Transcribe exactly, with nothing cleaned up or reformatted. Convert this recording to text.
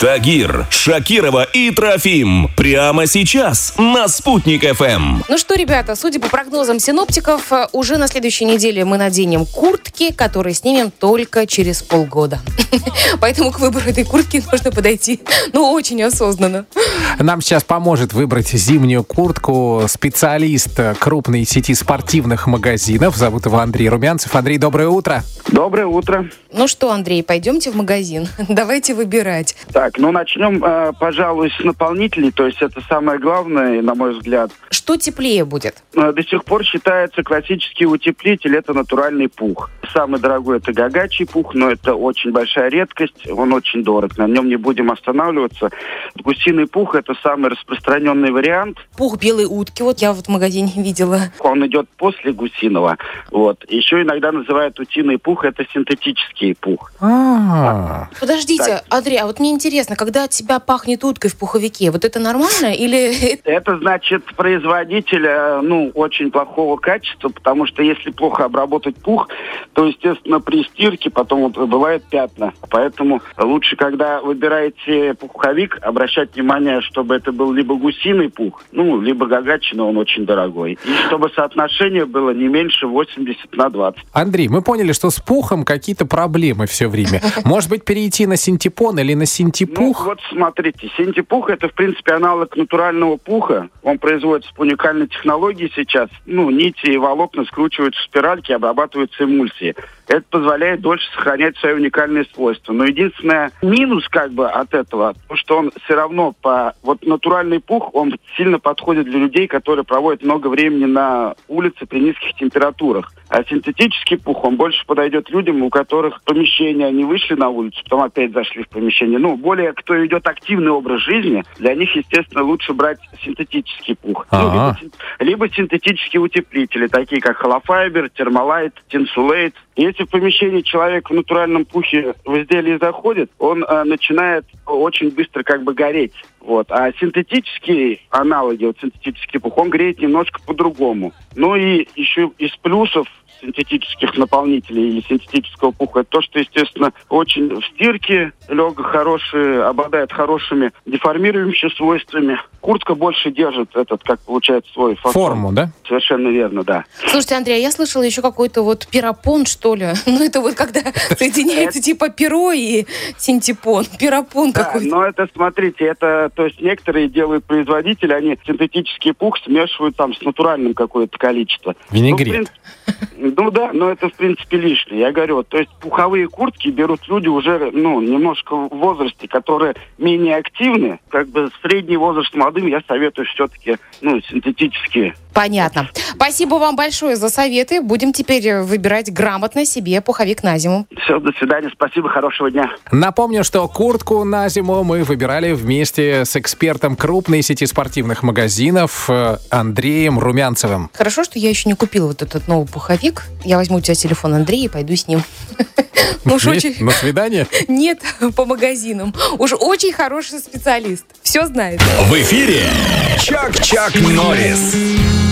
Тагир, Шакирова и Трофим. Прямо сейчас на Спутник эф эм. Ну что, ребята, судя по прогнозам синоптиков, уже на следующей неделе мы наденем куртки, которые снимем только через полгода. Поэтому к выбору этой куртки нужно подойти, ну, очень осознанно. Нам сейчас поможет выбрать зимнюю куртку специалист крупной сети спортивных магазинов. Зовут его Андрей Румянцев. Андрей, доброе утро. Доброе утро. Ну что, Андрей, пойдемте в магазин. Давайте выбирать. Так, ну начнем, э, пожалуй, с наполнителей. То есть это самое главное, на мой взгляд. Что теплее будет? До сих пор считается классический утеплитель. Это натуральный пух. Самый дорогой это гагачий пух, но это очень большая редкость. Он очень дорог. На нем не будем останавливаться. Гусиный пух – это самый распространенный вариант. Пух белой утки. Вот я вот в магазине видела. Он идет после гусиного. Вот. Еще иногда называют утиный пух. Это синтетический пух. А-а-а. Подождите, так. Андрей, а вот мне интересно, когда от тебя пахнет уткой в пуховике, вот это нормально или... Это значит производителя, ну, очень плохого качества, потому что если плохо обработать пух, то, естественно, при стирке потом вот бывают пятна. Поэтому лучше, когда выбираете пуховик, обращать внимание, чтобы это был либо гусиный пух, ну, либо гагачий, но он очень дорогой. И чтобы соотношение было не меньше восемьдесят на двадцать. Андрей, мы поняли, что с пухом какие-то проблемы все время. Может быть, перейти на синтепон или на синтепух? Ну, вот смотрите, синтепух – это, в принципе, аналог натурального пуха. Он производится по уникальной технологии сейчас. Ну, нити и волокна скручиваются в спиральки, обрабатываются эмульсией. Это позволяет дольше сохранять свои уникальные свойства. Но единственное минус как бы от этого, что он все равно по... Вот натуральный пух, он сильно подходит для людей, которые проводят много времени на улице при низких температурах. А синтетический пух, он больше подойдет людям, у которых помещения, они вышли на улицу, потом опять зашли в помещение. Ну, более, кто ведет активный образ жизни, для них, естественно, лучше брать синтетический пух. Ну, либо, либо синтетические утеплители, такие как холофайбер, термолайт, тинсулейт. Если в помещении человек в натуральном пухе в изделии заходит, он э, начинает очень быстро как бы гореть. Вот. А синтетические аналоги, вот синтетический пух, он греет немножко по-другому. Ну и еще из плюсов синтетических наполнителей или синтетического пуха, это то, что, естественно, очень в стирке легко, хорошие, обладает хорошими деформирующими свойствами. Куртка больше держит этот, как получается, свой фасон. Форму, да? Совершенно верно, да. Слушайте, Андрей, а я слышала еще какой-то вот пирапон, что ли? Ну, это вот когда соединяется типа перо и синтепон. Пирапон какой-то. Да, но это, смотрите, это, то есть некоторые делают производители, они синтетический пух смешивают там с натуральным какое-то количество. Винегрет. Ну да, но это в принципе лишнее, я говорю. То есть пуховые куртки берут люди уже, ну, немножко в возрасте, которые менее активны. Как бы средний возраст молодым я советую все-таки, ну, синтетические. Понятно. Спасибо вам большое за советы. Будем теперь выбирать грамотно себе пуховик на зиму. Все, до свидания. Спасибо, хорошего дня. Напомню, что куртку на зиму мы выбирали вместе с экспертом крупной сети спортивных магазинов Андреем Румянцевым. Хорошо, что я еще не купила вот этот новый пуховик. Я возьму у тебя телефон Андрея и пойду с ним. Ну, очень... На свидание? Нет, по магазинам. Уж очень хороший специалист. Все знает. В эфире Чак-Чак Норрис.